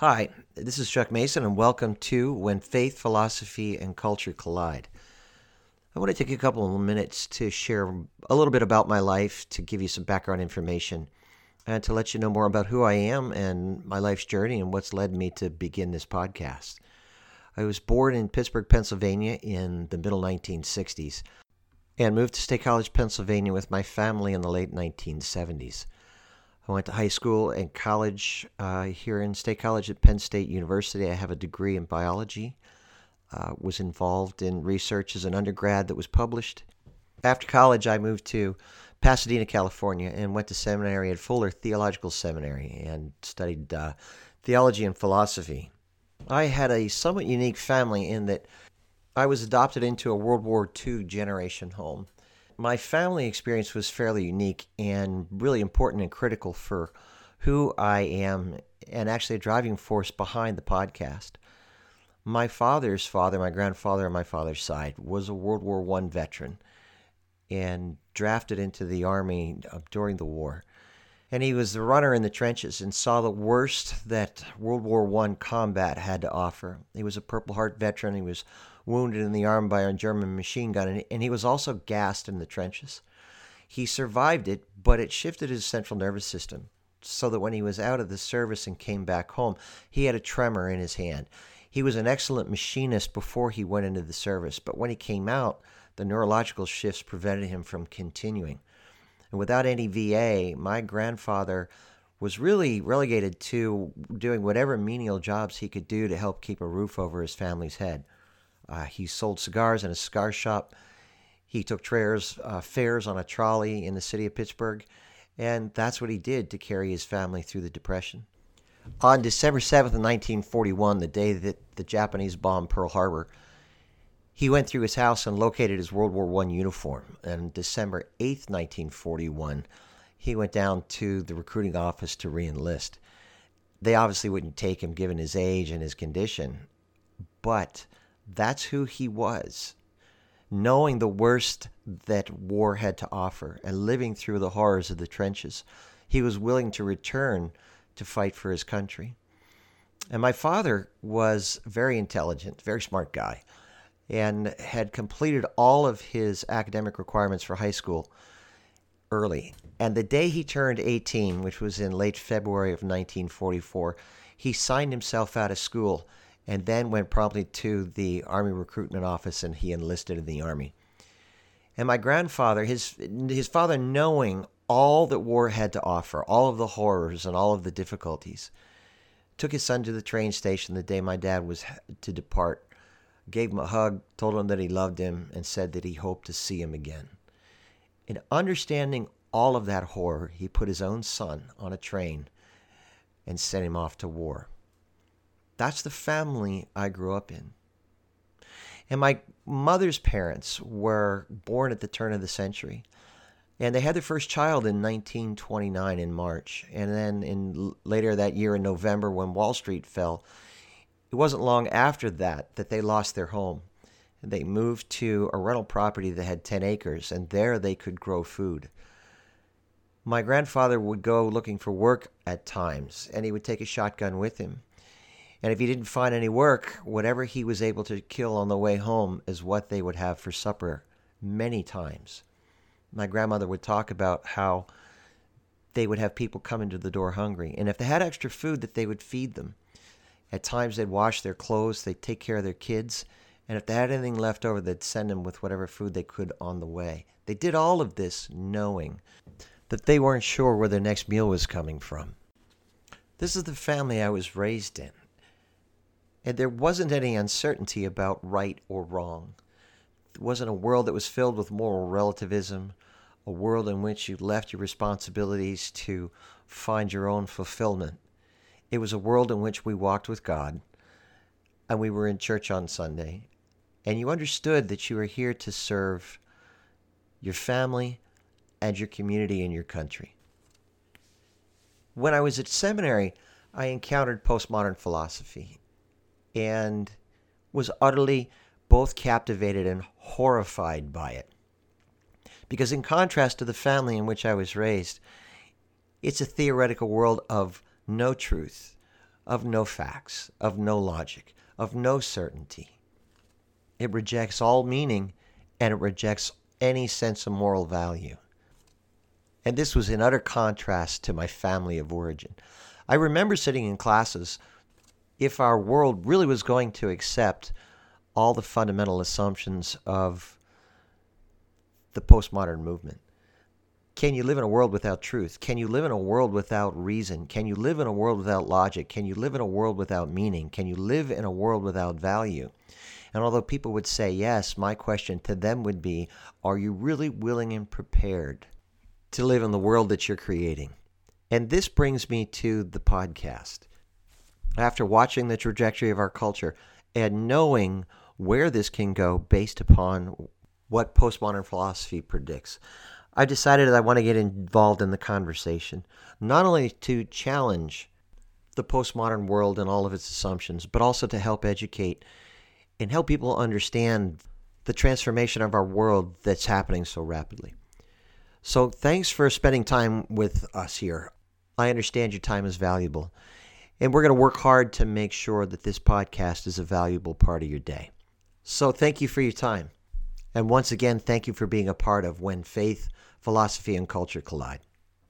Hi, this is Chuck Mason, and welcome to When Faith, Philosophy, and Culture Collide. I want to take a couple of minutes to share a little bit about my life, to give you some background information, and to let you know more about who I am and my life's journey and what's led me to begin this podcast. I was born in Pittsburgh, Pennsylvania in the middle 1960s and moved to State College, Pennsylvania with my family in the late 1970s. I went to high school and college here in State College at Penn State University. I have a degree in biology, was involved in research as an undergrad that was published. After college, I moved to Pasadena, California, and went to seminary at Fuller Theological Seminary and studied theology and philosophy. I had a somewhat unique family in that I was adopted into a World War II generation home. My family experience was fairly unique and really important and critical for who I am and actually a driving force behind the podcast. My father's father, my grandfather on my father's side, was a World War I veteran and drafted into the Army during the war. And he was the runner in the trenches and saw the worst that World War I combat had to offer. He was a Purple Heart veteran. He was wounded in the arm by a German machine gun, and he was also gassed in the trenches. He survived it, but it shifted his central nervous system so that when he was out of the service and came back home, he had a tremor in his hand. He was an excellent machinist before he went into the service, but when he came out, the neurological shifts prevented him from continuing. And without any VA, my grandfather was really relegated to doing whatever menial jobs he could do to help keep a roof over his family's head. He sold cigars in a cigar shop. He took fares on a trolley in the city of Pittsburgh, and that's what he did to carry his family through the Depression. On December 7th of 1941, the day that the Japanese bombed Pearl Harbor, he went through his house and located his World War I uniform. And December 8th, 1941, he went down to the recruiting office to re-enlist. They obviously wouldn't take him given his age and his condition, but that's who he was. Knowing the worst that war had to offer and living through the horrors of the trenches, he was willing to return to fight for his country. And my father was very intelligent, very smart guy, and had completed all of his academic requirements for high school early. And the day he turned 18, which was in late February of 1944, he signed himself out of school and then went promptly to the Army Recruitment Office, and he enlisted in the Army. And my grandfather, his father, knowing all that war had to offer, all of the horrors and all of the difficulties, took his son to the train station the day my dad was to depart, gave him a hug, told him that he loved him, and said that he hoped to see him again. In understanding all of that horror, he put his own son on a train and sent him off to war. That's the family I grew up in. And my mother's parents were born at the turn of the century, and they had their first child in 1929 in March. And then later that year in November, when Wall Street fell, it wasn't long after that they lost their home. They moved to a rental property that had 10 acres, and there they could grow food. My grandfather would go looking for work at times, and he would take a shotgun with him. And if he didn't find any work, whatever he was able to kill on the way home is what they would have for supper many times. My grandmother would talk about how they would have people come into the door hungry, and if they had extra food, that they would feed them. At times, they'd wash their clothes, they'd take care of their kids, and if they had anything left over, they'd send them with whatever food they could on the way. They did all of this knowing that they weren't sure where their next meal was coming from. This is the family I was raised in, and there wasn't any uncertainty about right or wrong. It wasn't a world that was filled with moral relativism, a world in which you left your responsibilities to find your own fulfillment. It was a world in which we walked with God, and we were in church on Sunday, and you understood that you were here to serve your family and your community and your country. When I was at seminary, I encountered postmodern philosophy and was utterly both captivated and horrified by it. Because in contrast to the family in which I was raised, it's a theoretical world of no truth, of no facts, of no logic, of no certainty. It rejects all meaning, and it rejects any sense of moral value. And this was in utter contrast to my family of origin. I remember sitting in classes, if our world really was going to accept all the fundamental assumptions of the postmodern movement. Can you live in a world without truth? Can you live in a world without reason? Can you live in a world without logic? Can you live in a world without meaning? Can you live in a world without value? And although people would say yes, my question to them would be, are you really willing and prepared to live in the world that you're creating? And this brings me to the podcast. After watching the trajectory of our culture and knowing where this can go based upon what postmodern philosophy predicts, I decided that I want to get involved in the conversation, not only to challenge the postmodern world and all of its assumptions, but also to help educate and help people understand the transformation of our world that's happening so rapidly. So thanks for spending time with us here. I understand your time is valuable, and we're going to work hard to make sure that this podcast is a valuable part of your day. So thank you for your time. And once again, thank you for being a part of When Faith, Philosophy, and Culture Collide.